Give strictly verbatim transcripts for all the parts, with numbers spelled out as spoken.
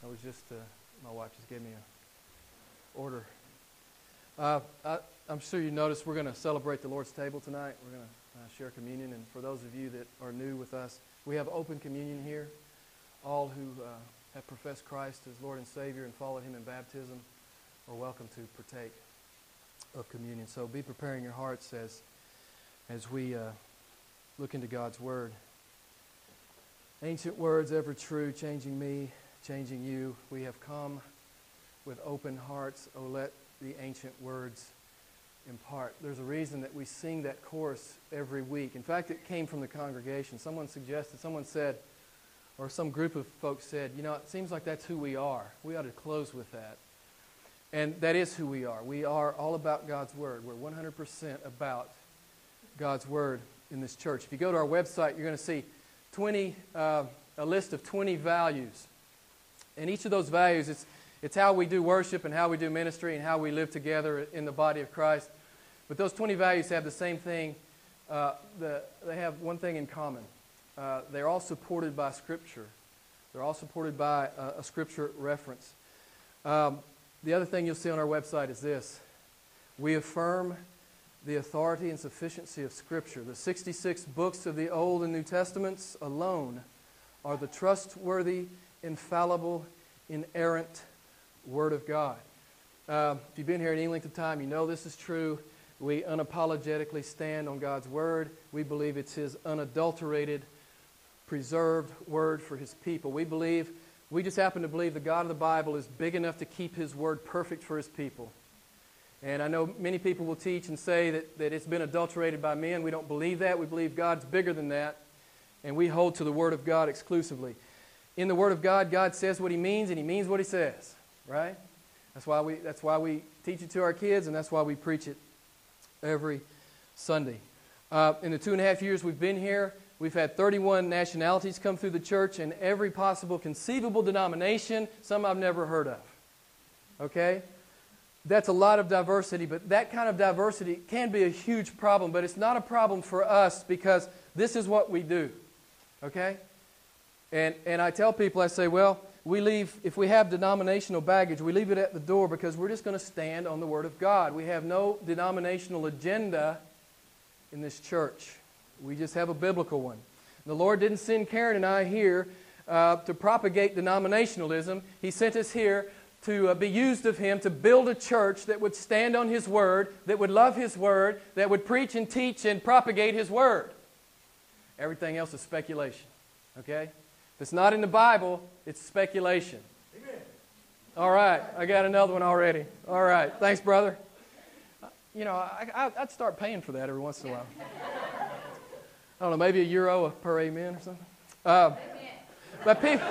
I was just, uh, my wife just gave me an order. Uh, I, I'm sure you noticed we're going to celebrate the Lord's table tonight. We're going to uh, share communion. And for those of you that are new with us, we have open communion here. All who uh, have professed Christ as Lord and Savior and followed Him in baptism are welcome to partake of communion. So be preparing your hearts as, as we uh, look into God's Word. Ancient words, ever true, changing me, changing you. We have come with open hearts. Oh, let the ancient words impart. There's a reason that we sing that chorus every week. In fact, it came from the congregation. Someone suggested, someone said, or some group of folks said, you know, it seems like that's who we are. We ought to close with that. And that is who we are. We are all about God's Word. We're one hundred percent about God's Word in this church. If you go to our website, you're going to see twenty, uh, a list of twenty values. And each of those values, it's, it's how we do worship and how we do ministry and how we live together in the body of Christ. But those twenty values have the same thing. Uh, the, they have one thing in common. Uh, they're all supported by Scripture. They're all supported by uh, a Scripture reference. Um, the other thing you'll see on our website is this. We affirm the authority and sufficiency of Scripture. The sixty-six books of the Old and New Testaments alone are the trustworthy, infallible, inerrant Word of God. Uh, if you've been here at any length of time, you know this is true. We unapologetically stand on God's Word. We believe it's His unadulterated, preserved Word for His people. We believe, we just happen to believe the God of the Bible is big enough to keep His Word perfect for His people. And I know many people will teach and say that, that it's been adulterated by men. We don't believe that. We believe God's bigger than that. And we hold to the Word of God exclusively. In the Word of God, God says what He means, and He means what He says, right? That's why we, that's why we teach it to our kids, and that's why we preach it every Sunday. Uh, in the two and a half years we've been here, we've had thirty-one nationalities come through the church and every possible conceivable denomination, some I've never heard of, okay? That's a lot of diversity, but that kind of diversity can be a huge problem, but it's not a problem for us because this is what we do, okay? And, and I tell people, I say, well, we leave, if we have denominational baggage, we leave it at the door because we're just going to stand on the Word of God. We have no denominational agenda in this church. We just have a biblical one. The Lord didn't send Karen and I here uh, to propagate denominationalism. He sent us here to be used of Him to build a church that would stand on His Word, that would love His Word, that would preach and teach and propagate His Word. Everything else is speculation, okay? If it's not in the Bible, it's speculation. Amen. All right, I got another one already. All right, thanks, brother. You know, I, I, I'd start paying for that every once in a while. I don't know, maybe a euro per amen or something. Uh, amen. But people...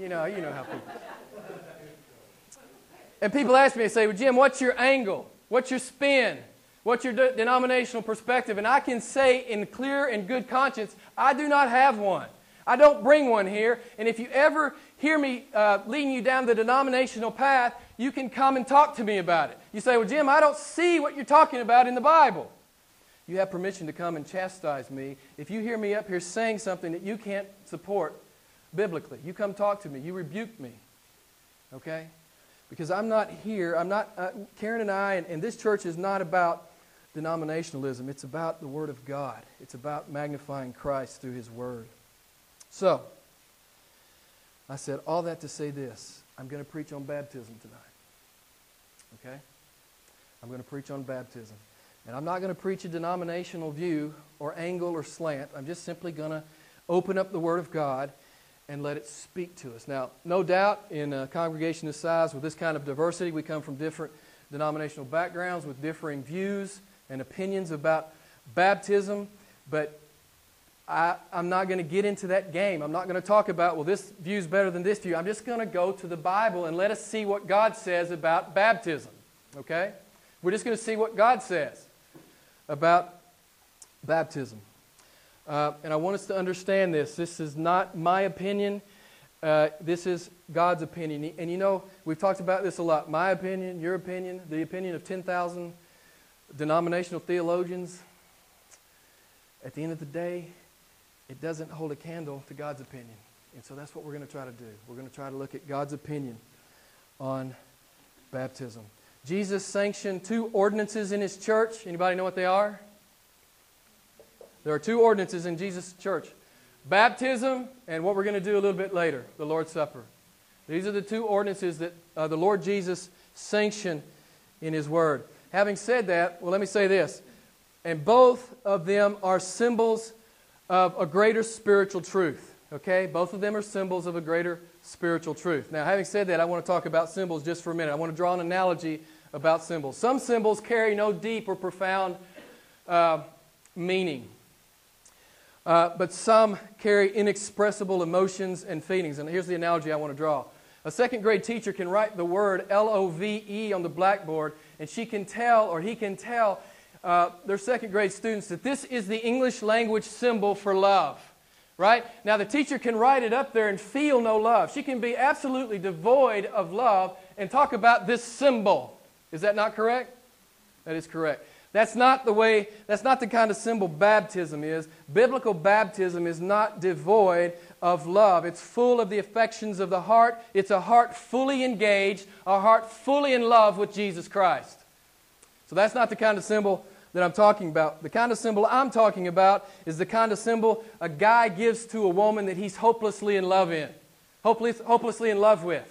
You know, you know how people... And people ask me, they say, well, Jim, what's your angle? What's your spin? What's your de denominational perspective? And I can say in clear and good conscience, I do not have one. I don't bring one here. And if you ever hear me uh, leading you down the denominational path, you can come and talk to me about it. You say, well, Jim, I don't see what you're talking about in the Bible. You have permission to come and chastise me. If you hear me up here saying something that you can't support biblically, you come talk to me. You rebuke me. Okay? Because I'm not here. I'm not, uh, Karen and I, and, and this church is not about denominationalism. It's about the Word of God. It's about magnifying Christ through His Word. So, I said all that to say this. I'm going to preach on baptism tonight. Okay? I'm going to preach on baptism. And I'm not going to preach a denominational view or angle or slant. I'm just simply going to open up the Word of God and let it speak to us. Now, no doubt, in a congregation this size with this kind of diversity, we come from different denominational backgrounds with differing views and opinions about baptism, but I, I'm not going to get into that game. I'm not going to talk about, well, this view's better than this view. I'm just going to go to the Bible and let us see what God says about baptism, okay? We're just going to see what God says about baptism. Uh, and I want us to understand this. This is not my opinion. Uh, this is God's opinion. And you know, we've talked about this a lot. My opinion, your opinion, the opinion of ten thousand denominational theologians. At the end of the day, it doesn't hold a candle to God's opinion. And so that's what we're going to try to do. We're going to try to look at God's opinion on baptism. Jesus sanctioned two ordinances in His church. Anybody know what they are? There are two ordinances in Jesus' church. Baptism and what we're going to do a little bit later, the Lord's Supper. These are the two ordinances that uh, the Lord Jesus sanctioned in His Word. Having said that, well, let me say this. And both of them are symbols of a greater spiritual truth. Okay? Both of them are symbols of a greater spiritual truth. Now, having said that, I want to talk about symbols just for a minute. I want to draw an analogy about symbols. Some symbols carry no deep or profound uh, meaning. Uh, but some carry inexpressible emotions and feelings. And here's the analogy I want to draw. A second grade teacher can write the word L O V E on the blackboard, and she can tell, or he can tell, uh, their second grade students that this is the English language symbol for love. Right? Now the teacher can write it up there and feel no love. She can be absolutely devoid of love and talk about this symbol. Is that not correct? That is correct. That's not the way, that's not the kind of symbol baptism is. Biblical baptism is not devoid of love. It's full of the affections of the heart. It's a heart fully engaged, a heart fully in love with Jesus Christ. So that's not the kind of symbol that I'm talking about. The kind of symbol I'm talking about is the kind of symbol a guy gives to a woman that he's hopelessly in love in, hopeless, hopelessly in love with.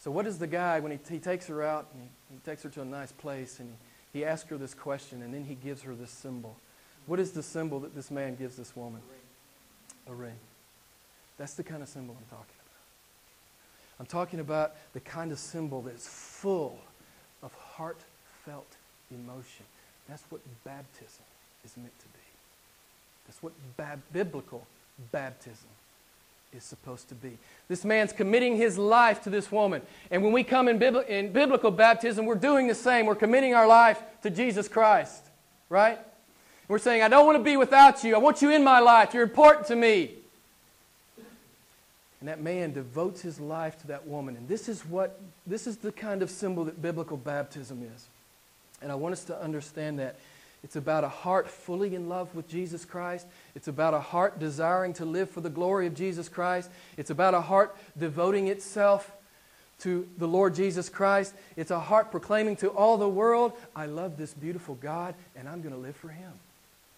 So what does the guy, when he, he takes her out, and he, he takes her to a nice place, and he He asks her this question, and then he gives her this symbol. What is the symbol that this man gives this woman? A ring. A ring. That's the kind of symbol I'm talking about. I'm talking about the kind of symbol that's full of heartfelt emotion. That's what baptism is meant to be. That's what bab- biblical baptism is supposed to be. This man's committing his life to this woman. And when we come in, bibl- in biblical baptism, we're doing the same. We're committing our life to Jesus Christ. Right? We're saying, I don't want to be without you. I want you in my life. You're important to me. And that man devotes his life to that woman. And this is what, this is the kind of symbol that biblical baptism is. And I want us to understand that. It's about a heart fully in love with Jesus Christ. It's about a heart desiring to live for the glory of Jesus Christ. It's about a heart devoting itself to the Lord Jesus Christ. It's a heart proclaiming to all the world, I love this beautiful God and I'm going to live for Him.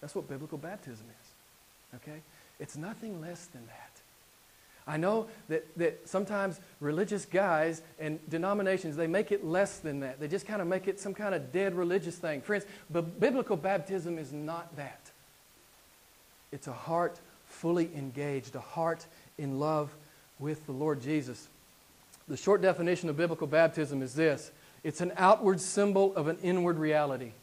That's what biblical baptism is. Okay? It's nothing less than that. I know that, that sometimes religious guys and denominations, they make it less than that. They just kind of make it some kind of dead religious thing. Friends, but biblical baptism is not that. It's a heart fully engaged, a heart in love with the Lord Jesus. The short definition of biblical baptism is this. It's an outward symbol of an inward reality.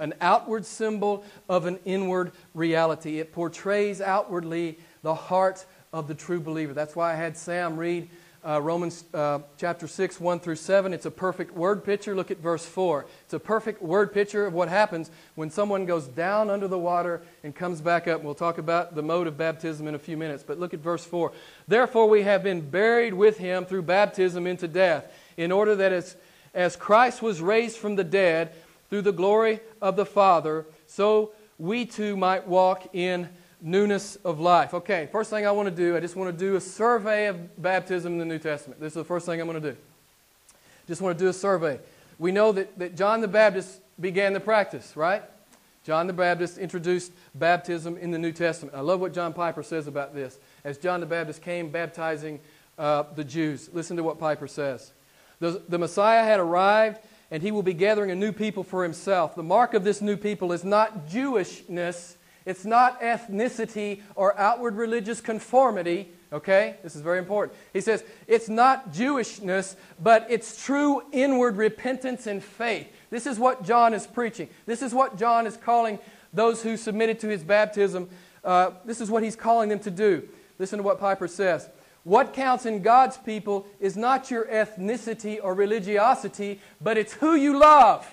An outward symbol of an inward reality. It portrays outwardly the heart of the true believer. That's why I had Sam read uh, Romans uh, chapter six, one through seven. It's a perfect word picture. Look at verse four. It's a perfect word picture of what happens when someone goes down under the water and comes back up. We'll talk about the mode of baptism in a few minutes, but look at verse four. Therefore we have been buried with Him through baptism into death, in order that as, as Christ was raised from the dead through the glory of the Father, so we too might walk in newness of life. Okay, first thing I want to do, I just want to do a survey of baptism in the New Testament. This is the first thing I'm going to do. Just want to do a survey. We know that, that John the Baptist began the practice, right? John the Baptist introduced baptism in the New Testament. I love what John Piper says about this. As John the Baptist came baptizing uh, the Jews, listen to what Piper says. The, the Messiah had arrived, and He will be gathering a new people for Himself. The mark of this new people is not Jewishness. It's not ethnicity or outward religious conformity, okay? This is very important. He says, it's not Jewishness, but it's true inward repentance and faith. This is what John is preaching. This is what John is calling those who submitted to his baptism. Uh, this is what he's calling them to do. Listen to what Piper says. What counts in God's people is not your ethnicity or religiosity, but it's who you love.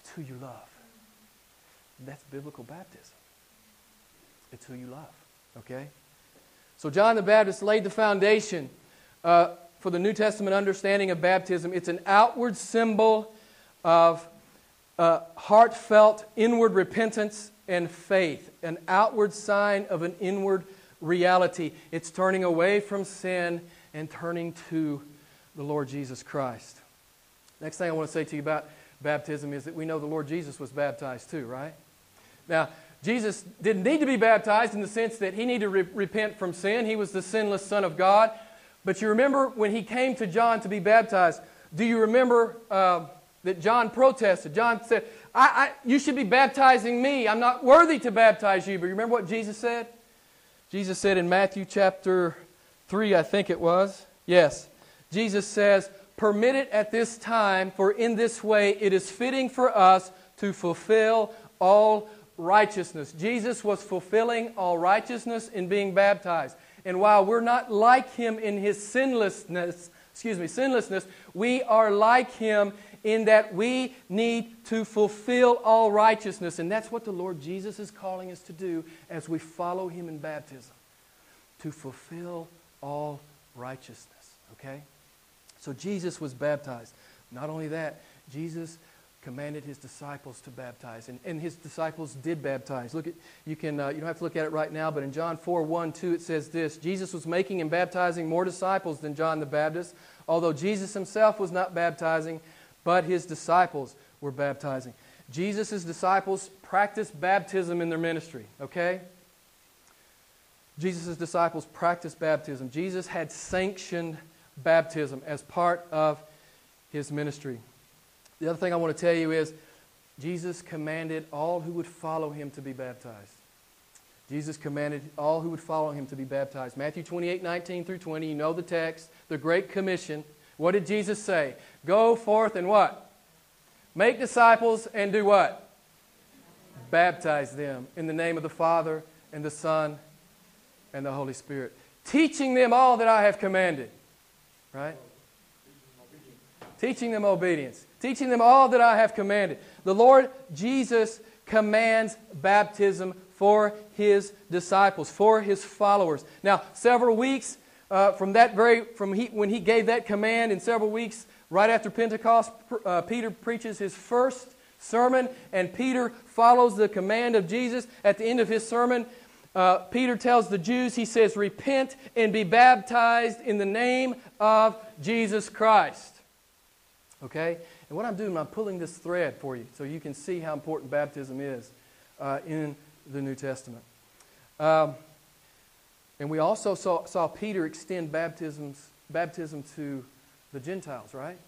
It's who you love. That's biblical baptism. It's who you love, okay? So John the Baptist laid the foundation uh, for the New Testament understanding of baptism. It's an outward symbol of uh, heartfelt inward repentance and faith, an outward sign of an inward reality. It's turning away from sin and turning to the Lord Jesus Christ. Next thing I want to say to you about baptism is that we know the Lord Jesus was baptized too, right? Now, Jesus didn't need to be baptized in the sense that He needed to re- repent from sin. He was the sinless Son of God. But you remember when He came to John to be baptized, do you remember uh, that John protested? John said, I, I, you should be baptizing me. I'm not worthy to baptize you. But you remember what Jesus said? Jesus said in Matthew chapter three, I think it was. Yes. Jesus says, "Permit it at this time, for in this way it is fitting for us to fulfill all righteousness." Jesus was fulfilling all righteousness in being baptized. And while we're not like Him in His sinlessness, excuse me, sinlessness, we are like Him in that we need to fulfill all righteousness. And that's what the Lord Jesus is calling us to do as we follow Him in baptism. To fulfill all righteousness. Okay? So Jesus was baptized. Not only that, Jesus commanded His disciples to baptize. And, and His disciples did baptize. Look at, you can, uh, you don't have to look at it right now, but in John four, one, two, it says this: Jesus was making and baptizing more disciples than John the Baptist, although Jesus Himself was not baptizing, but His disciples were baptizing. Jesus' disciples practiced baptism in their ministry, okay? Jesus' disciples practiced baptism. Jesus had sanctioned baptism as part of His ministry. The other thing I want to tell you is Jesus commanded all who would follow Him to be baptized. Jesus commanded all who would follow Him to be baptized. Matthew twenty-eight, nineteen through twenty, you know the text, the Great Commission. What did Jesus say? Go forth and what? Make disciples and do what? Baptize them in the name of the Father and the Son and the Holy Spirit, teaching them all that I have commanded. Right? Teaching them obedience. Teaching them all that I have commanded. The Lord Jesus commands baptism for His disciples, for His followers. Now, several weeks Uh, from that very, from he, when He gave that command, in several weeks right after Pentecost, uh, Peter preaches his first sermon, and Peter follows the command of Jesus. At the end of his sermon, uh, Peter tells the Jews, he says, "Repent and be baptized in the name of Jesus Christ." Okay? And what I'm doing, I'm pulling this thread for you so you can see how important baptism is uh, in the New Testament. Um, And we also saw, saw Peter extend baptisms, baptism to the Gentiles, right?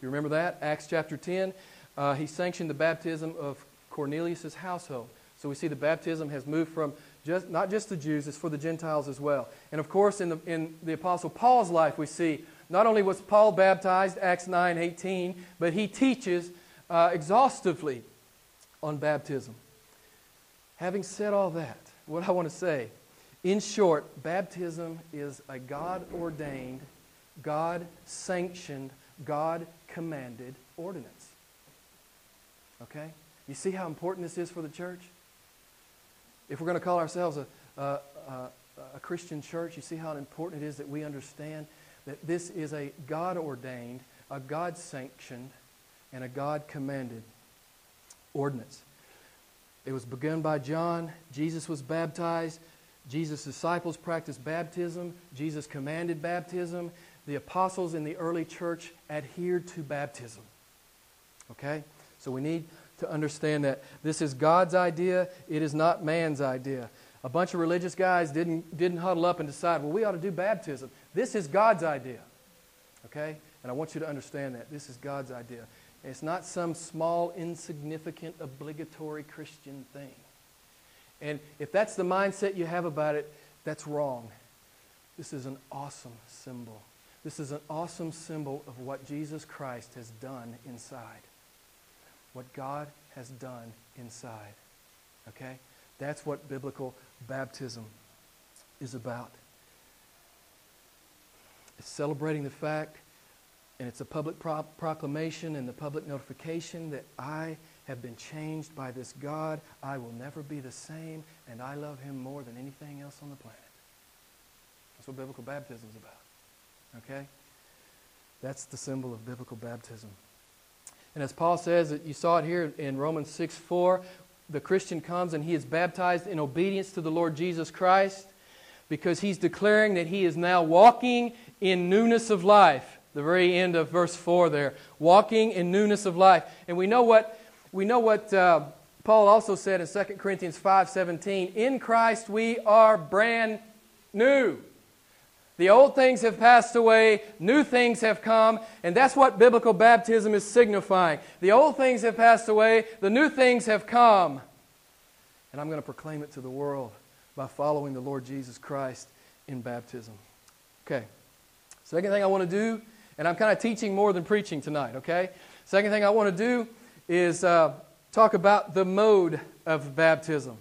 You remember that? Acts chapter ten, uh, he sanctioned the baptism of Cornelius' household. So we see the baptism has moved from just not just the Jews, it's for the Gentiles as well. And of course, in the, in the Apostle Paul's life, we see not only was Paul baptized, Acts nine, eighteen, but he teaches uh, exhaustively on baptism. Having said all that, what I want to say, in short, baptism is a God-ordained, God-sanctioned, God-commanded ordinance. Okay? You see how important this is for the church? If we're going to call ourselves a, a, a, a Christian church, you see how important it is that we understand that this is a God-ordained, a God-sanctioned, and a God-commanded ordinance. It was begun by John. Jesus was baptized. Jesus' disciples practiced baptism. Jesus commanded baptism. The apostles in the early church adhered to baptism. Okay? So we need to understand that this is God's idea. It is not man's idea. A bunch of religious guys didn't, didn't huddle up and decide, well, we ought to do baptism. This is God's idea. Okay? And I want you to understand that. This is God's idea. And it's not some small, insignificant, obligatory Christian thing. And if that's the mindset you have about it, that's wrong. This is an awesome symbol. This is an awesome symbol of what Jesus Christ has done inside. What God has done inside. Okay? That's what biblical baptism is about. It's celebrating the fact, and it's a public pro- proclamation and the public notification that I have been changed by this God. I will never be the same, and I love Him more than anything else on the planet. That's what biblical baptism is about. Okay? That's the symbol of biblical baptism. And as Paul says, you saw it here in Romans six, four, the Christian comes and he is baptized in obedience to the Lord Jesus Christ. because he's declaring that he is now walking in newness of life. The very end of verse four there. Walking in newness of life. And we know what, we know what uh, Paul also said in Second Corinthians five seventeen. In Christ we are brand new. The old things have passed away, new things have come, and that's what biblical baptism is signifying. The old things have passed away, the new things have come. And I'm going to proclaim it to the world by following the Lord Jesus Christ in baptism. Okay, second thing I want to do, and I'm kind of teaching more than preaching tonight, okay? Second thing I want to do is uh, talk about the mode of baptism.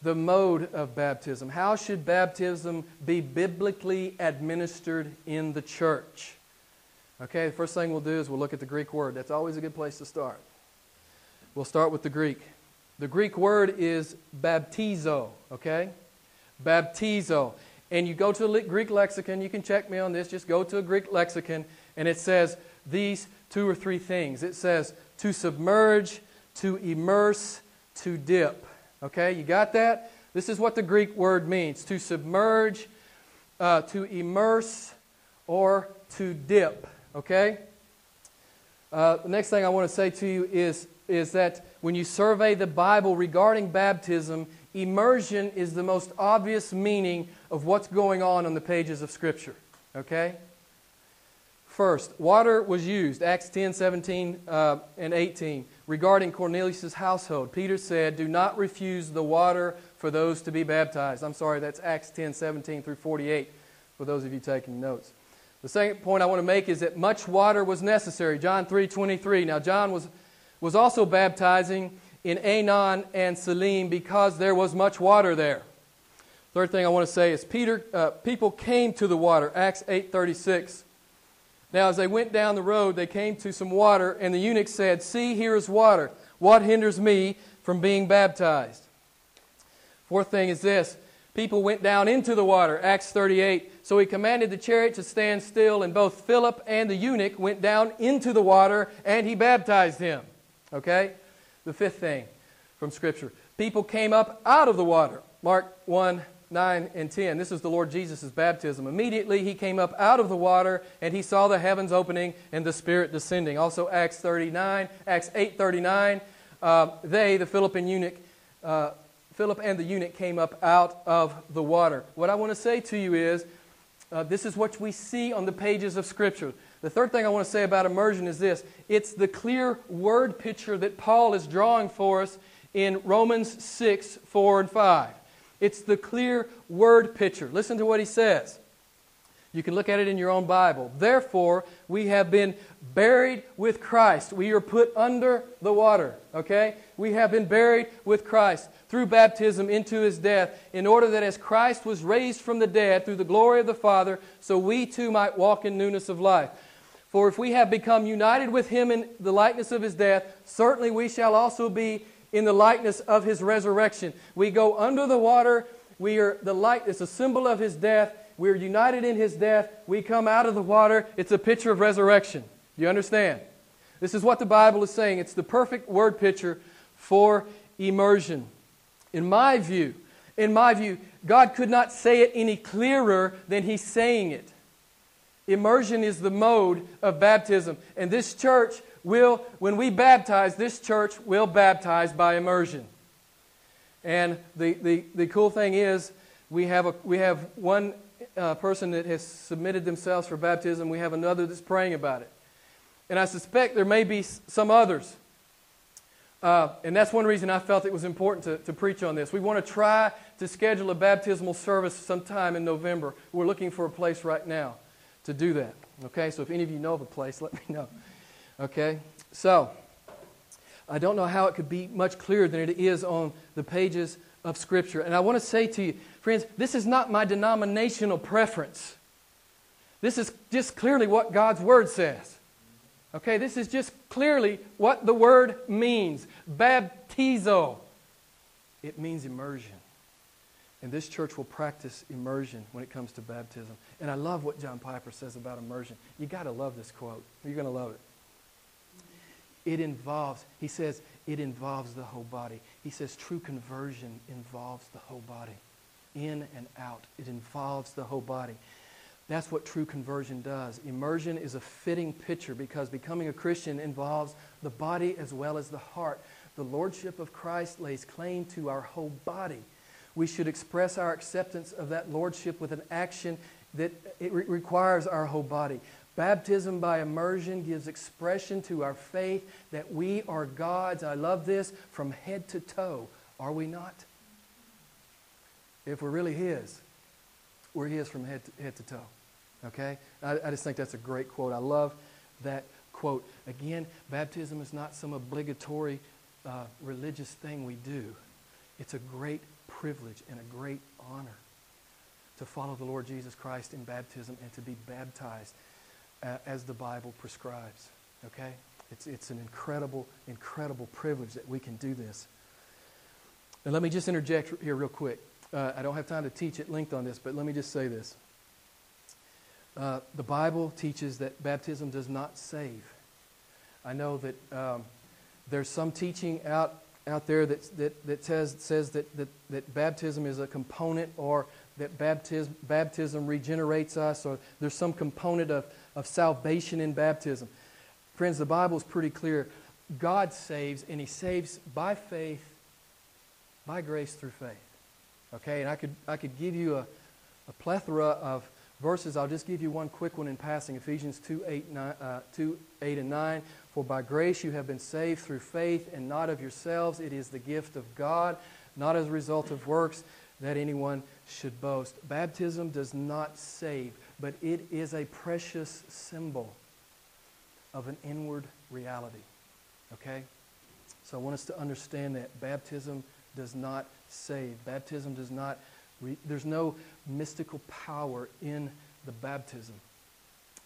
The mode of baptism. How should baptism be biblically administered in the church? Okay, the first thing we'll do is we'll look at the Greek word. That's always a good place to start. We'll start with the Greek. The Greek word is baptizo, okay? Baptizo. And you go to a Greek lexicon, you can check me on this, just go to a Greek lexicon, and it says these two or three things. It says to submerge, to immerse, to dip. Okay, you got that? This is what the Greek word means. To submerge, uh, to immerse, or to dip. Okay? Uh, the next thing I want to say to you is, is that when you survey the Bible regarding baptism, immersion is the most obvious meaning of what's going on on the pages of Scripture. Okay? First, water was used, Acts ten seventeen uh, and eighteen. Regarding Cornelius' household, Peter said, do not refuse the water for those to be baptized. I'm sorry, that's Acts ten seventeen through forty-eight, for those of you taking notes. The second point I want to make is that much water was necessary, John three twenty-three. Now, John was, was also baptizing in Aenon and Salim because there was much water there. Third thing I want to say is Peter, uh, people came to the water, Acts eight thirty-six. Now, as they went down the road, they came to some water, and the eunuch said, see, here is water. What hinders me from being baptized? Fourth thing is this. People went down into the water, Acts thirty-eight. So he commanded the chariot to stand still, and both Philip and the eunuch went down into the water, and he baptized him. Okay? The fifth thing from Scripture. People came up out of the water, Mark one nine and ten. This is the Lord Jesus' baptism. Immediately he came up out of the water and he saw the heavens opening and the Spirit descending. Also Acts thirty-nine, Acts eight thirty-nine. Uh, they, the Philip and eunuch, uh, Philip and the eunuch came up out of the water. What I want to say to you is, uh, this is what we see on the pages of Scripture. The third thing I want to say about immersion is this. It's the clear word picture that Paul is drawing for us in Romans six, four and five. It's the clear word picture. Listen to what he says. You can look at it in your own Bible. Therefore, we have been buried with Christ. We are put under the water. Okay? We have been buried with Christ through baptism into His death, in order that as Christ was raised from the dead through the glory of the Father, so we too might walk in newness of life. For if we have become united with Him in the likeness of His death, certainly we shall also be in the likeness of His resurrection. We go under the water. We are the light. It's a symbol of His death. We are united in His death. We come out of the water. It's a picture of resurrection. Do you understand? This is what the Bible is saying. It's the perfect word picture for immersion. In my view, in my view, God could not say it any clearer than He's saying it. Immersion is the mode of baptism. And this church will, when we baptize, this church will baptize by immersion. And the, the, the cool thing is, we have, a, we have one uh, person that has submitted themselves for baptism. We have another that's praying about it. And I suspect there may be some others. Uh, and that's one reason I felt it was important to, to preach on this. We want to try to schedule a baptismal service sometime in November. We're looking for a place right now to do that. Okay, so if any of you know of a place, let me know. Okay, so I don't know how it could be much clearer than it is on the pages of Scripture. And I want to say to you, friends, this is not my denominational preference. This is just clearly what God's Word says. Okay, this is just clearly what the word means. Baptizo. It means immersion. And this church will practice immersion when it comes to baptism. And I love what John Piper says about immersion. You've got to love this quote. You're going to love it. It involves, he says, it involves the whole body. He says true conversion involves the whole body. in and out. It involves the whole body. That's what true conversion does. Immersion is a fitting picture because becoming a Christian involves the body as well as the heart. The Lordship of Christ lays claim to our whole body. We should express our acceptance of that Lordship with an action that it re- requires our whole body. Baptism by immersion gives expression to our faith that we are God's. I love this, from head to toe. Are we not? If we're really His, we're His from head to, head to toe. Okay? I, I just think that's a great quote. I love that quote. Again, baptism is not some obligatory uh, religious thing we do. It's a great privilege and a great honor to follow the Lord Jesus Christ in baptism and to be baptized uh, as the Bible prescribes. Okay? It's, it's an incredible, incredible privilege that we can do this. And let me just interject here real quick. Uh, I don't have time to teach at length on this, but let me just say this. Uh, the Bible teaches that baptism does not save. I know that um, there's some teaching out out there that that that says says that that that baptism is a component, or that baptism baptism regenerates us, or there's some component of of salvation in baptism. Friends, the Bible is pretty clear. God saves, and He saves by faith, by grace through faith. Okay, and I could I could give you a, a plethora of verses. I'll just give you one quick one in passing. Ephesians two, eight, nine, uh, two, eight and nine. For by grace you have been saved through faith, and not of yourselves. It is the gift of God, not as a result of works, that anyone should boast. Baptism does not save, but it is a precious symbol of an inward reality. Okay? So I want us to understand that. Baptism does not save. Baptism does not, re- there's no mystical power in the baptism.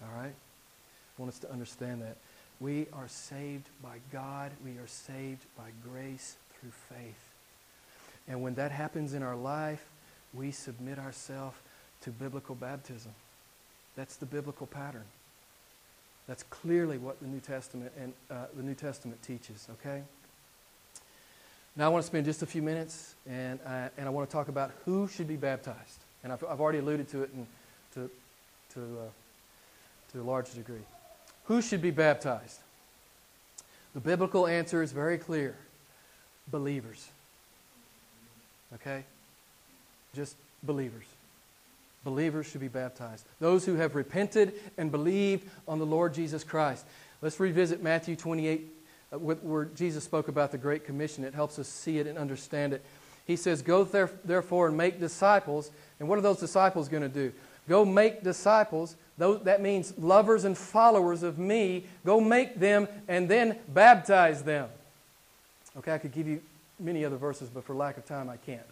All right? I want us to understand that. We are saved by God. We are saved by grace through faith. And when that happens in our life, we submit ourselves to biblical baptism. That's the biblical pattern. That's clearly what the New Testament and uh, the New Testament teaches, okay? Now I want to spend just a few minutes, and I, and I want to talk about who should be baptized. And I've, I've already alluded to it in, to, to, uh, to a large degree. Who should be baptized? The biblical answer is very clear. Believers. Okay? Just believers. Believers should be baptized. Those who have repented and believed on the Lord Jesus Christ. Let's revisit Matthew twenty-eight, where Jesus spoke about the Great Commission. It helps us see it and understand it. He says, go therefore and make disciples. And what are those disciples going to do? Go make disciples. That means lovers and followers of me. Go make them and then baptize them. Okay, I could give you many other verses, but for lack of time, I can't.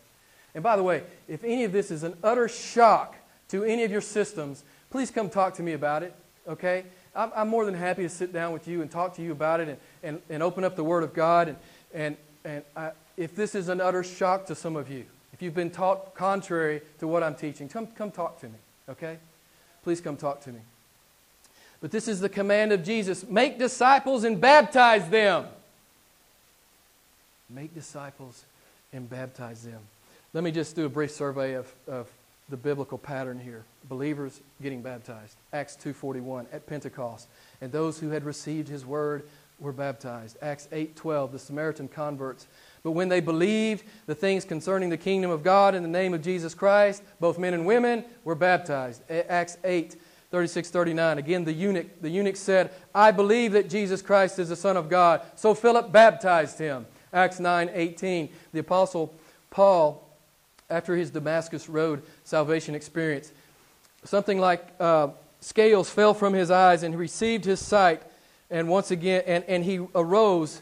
And by the way, if any of this is an utter shock to any of your systems, please come talk to me about it. Okay? I'm more than happy to sit down with you and talk to you about it, and, and, and open up the Word of God. And, and, and I, if this is an utter shock to some of you, if you've been taught contrary to what I'm teaching, come, come talk to me, okay? Please come talk to me. But this is the command of Jesus. Make disciples and baptize them. Make disciples and baptize them. Let me just do a brief survey of, of the biblical pattern here. Believers getting baptized. Acts two forty-one at Pentecost. And those who had received His word were baptized. Acts eight twelve, the Samaritan converts. But when they believed the things concerning the kingdom of God in the name of Jesus Christ, both men and women were baptized. Acts eight thirty-six thirty-nine. Again, the eunuch, the eunuch said, I believe that Jesus Christ is the Son of God. So Philip baptized him. Acts nine eighteen. The apostle Paul, after his Damascus Road salvation experience, something like uh, scales fell from his eyes, and he received his sight, and once again, and, and he arose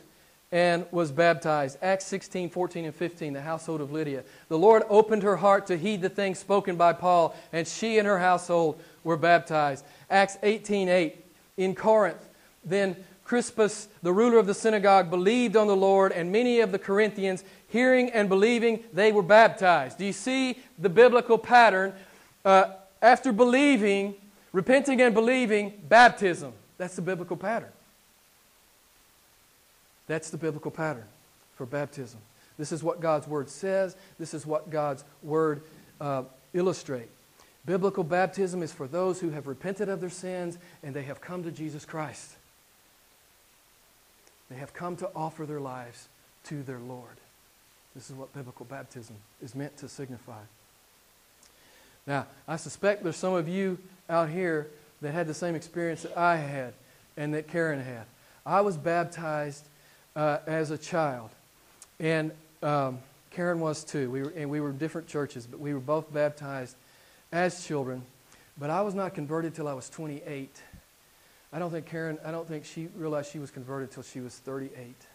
and was baptized. Acts sixteen, fourteen, and fifteen, the household of Lydia. The Lord opened her heart to heed the things spoken by Paul, and she and her household were baptized. Acts eighteen eight, in Corinth, then Crispus, the ruler of the synagogue, believed on the Lord, and many of the Corinthians, hearing and believing, they were baptized. Do you see the biblical pattern? Uh, after believing, repenting and believing, baptism. That's the biblical pattern. That's the biblical pattern for baptism. This is what God's Word says. This is what God's Word uh, illustrate. Biblical baptism is for those who have repented of their sins and they have come to Jesus Christ. They have come to offer their lives to their Lord. This is what biblical baptism is meant to signify. Now, I suspect there's some of you out here that had the same experience that I had and that Karen had. I was baptized uh, as a child, and um, Karen was too. We were, and we were different churches, but we were both baptized as children. But I was not converted till I was twenty-eight. I don't think Karen, I don't think she realized she was converted till she was thirty-eight.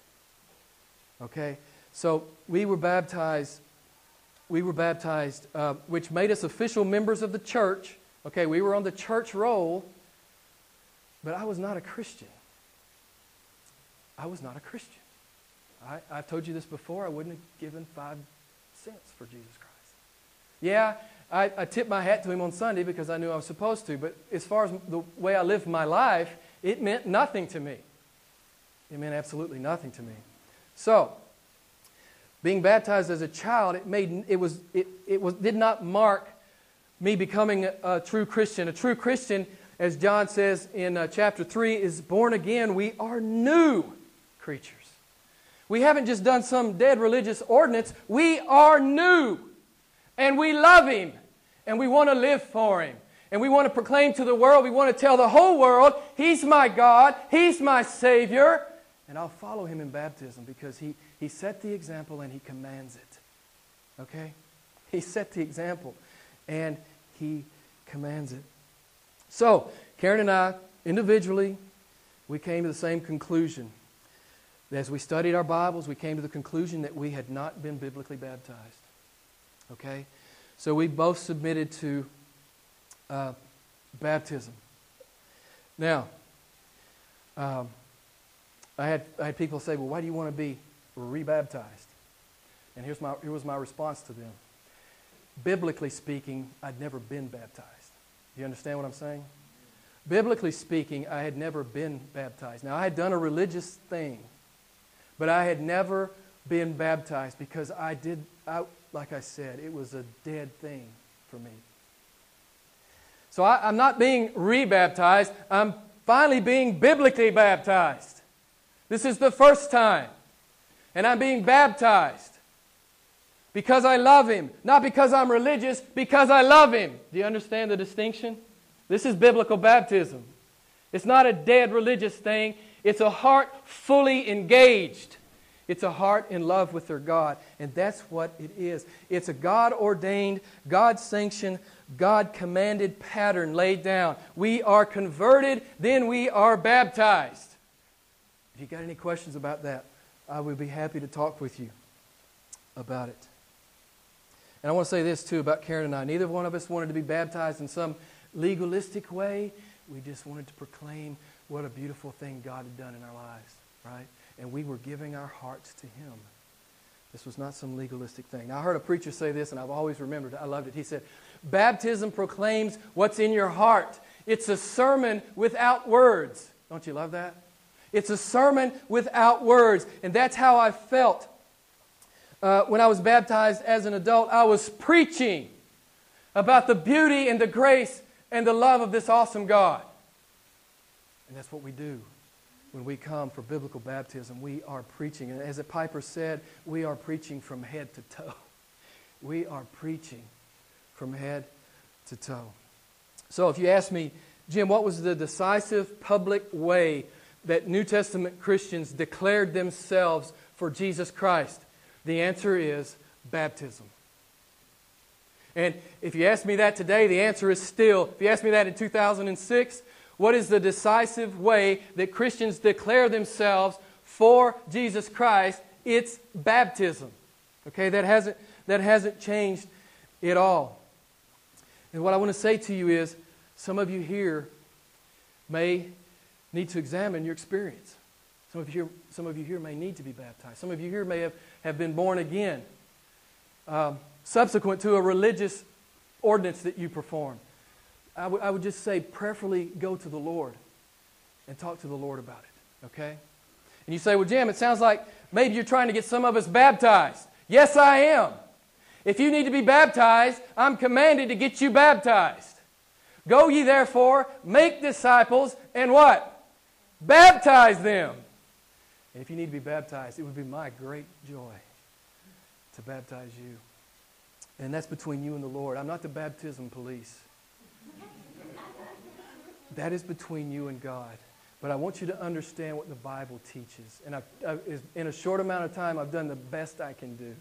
Okay? So we were baptized, we were baptized, uh, which made us official members of the church. Okay, we were on the church roll, but I was not a Christian. I was not a Christian. I, I've told you this before. I wouldn't have given five cents for Jesus Christ. Yeah, I, I tipped my hat to him on Sunday because I knew I was supposed to, but as far as the way I lived my life, it meant nothing to me. It meant absolutely nothing to me. So, being baptized as a child, it made it was it it was did not mark me becoming a, a true Christian. A true Christian, as John says in uh, chapter three, is born again. We are new creatures. We haven't just done some dead religious ordinance. We are new, and we love Him, and we want to live for Him, and we want to proclaim to the world. We want to tell the whole world, He's my God, He's my Savior, and I'll follow Him in baptism because He He set the example and He commands it. Okay? He set the example and He commands it. So, Karen and I, individually, we came to the same conclusion. As we studied our Bibles, we came to the conclusion that we had not been biblically baptized. Okay? So we both submitted to uh, baptism. Now, um, I had, I had people say, well, why do you want to be rebaptized? And here's my, here was my response to them. Biblically speaking, I'd never been baptized. Do you understand what I'm saying? Biblically speaking, I had never been baptized. Now, I had done a religious thing, but I had never been baptized because I did, I, like I said, it was a dead thing for me. So I, I'm not being rebaptized. I'm finally being biblically baptized. This is the first time. And I'm being baptized because I love Him. Not because I'm religious, because I love Him. Do you understand the distinction? This is biblical baptism. It's not a dead religious thing. It's a heart fully engaged. It's a heart in love with their God. And that's what it is. It's a God-ordained, God-sanctioned, God-commanded pattern laid down. We are converted, then we are baptized. If you've got any questions about that, I would be happy to talk with you about it. And I want to say this too about Karen and I. Neither one of us wanted to be baptized in some legalistic way. We just wanted to proclaim what a beautiful thing God had done in our lives, right? And we were giving our hearts to Him. This was not some legalistic thing. Now, I heard a preacher say this, and I've always remembered it. I loved it. He said, baptism proclaims what's in your heart. It's a sermon without words. Don't you love that? It's a sermon without words. And that's how I felt uh, when I was baptized as an adult. I was preaching about the beauty and the grace and the love of this awesome God. And that's what we do when we come for biblical baptism. We are preaching. And as Piper said, we are preaching from head to toe. We are preaching from head to toe. So if you ask me, Jim, what was the decisive public way that New Testament Christians declared themselves for Jesus Christ? The answer is baptism. And if you ask me that today, the answer is still. If you ask me that in two thousand six, what is the decisive way that Christians declare themselves for Jesus Christ? It's baptism. Okay, that hasn't, that hasn't changed at all. And what I want to say to you is, some of you here may need to examine your experience. Some of you here, some of you here may need to be baptized. Some of you here may have, have been born again um, subsequent to a religious ordinance that you perform. I, I would just say prayerfully go to the Lord and talk to the Lord about it, okay? And you say, well, Jim, it sounds like maybe you're trying to get some of us baptized. Yes, I am. If you need to be baptized, I'm commanded to get you baptized. Go ye therefore, make disciples, and what? Baptize them. And if you need to be baptized, it would be my great joy to baptize you. And that's between you and the Lord. I'm not the baptism police. That is between you and God. But I want you to understand what the Bible teaches. And I, I, in a short amount of time, I've done the best I can do.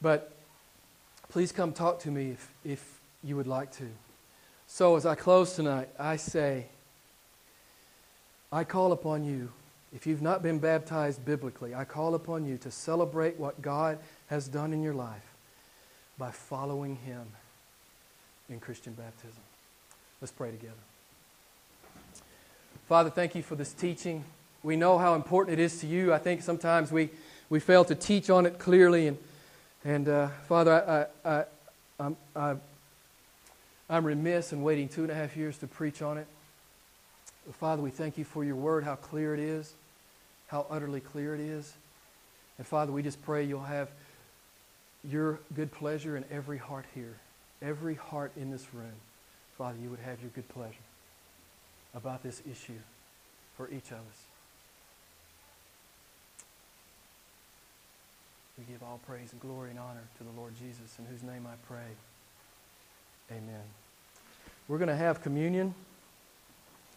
But please come talk to me if, if you would like to. So as I close tonight, I say, I call upon you. If you've not been baptized biblically, I call upon you to celebrate what God has done in your life by following Him in Christian baptism. Let's pray together. Father, thank you for this teaching. We know how important it is to you. I think sometimes we, we fail to teach on it clearly. And, and uh, Father, I, I, I, I'm, I, I'm remiss in waiting two and a half years to preach on it. But Father, we thank you for your word, how clear it is, how utterly clear it is. And Father, we just pray you'll have your good pleasure in every heart here, every heart in this room. Father, you would have your good pleasure about this issue for each of us. We give all praise and glory and honor to the Lord Jesus, in whose name I pray. Amen. We're going to have communion.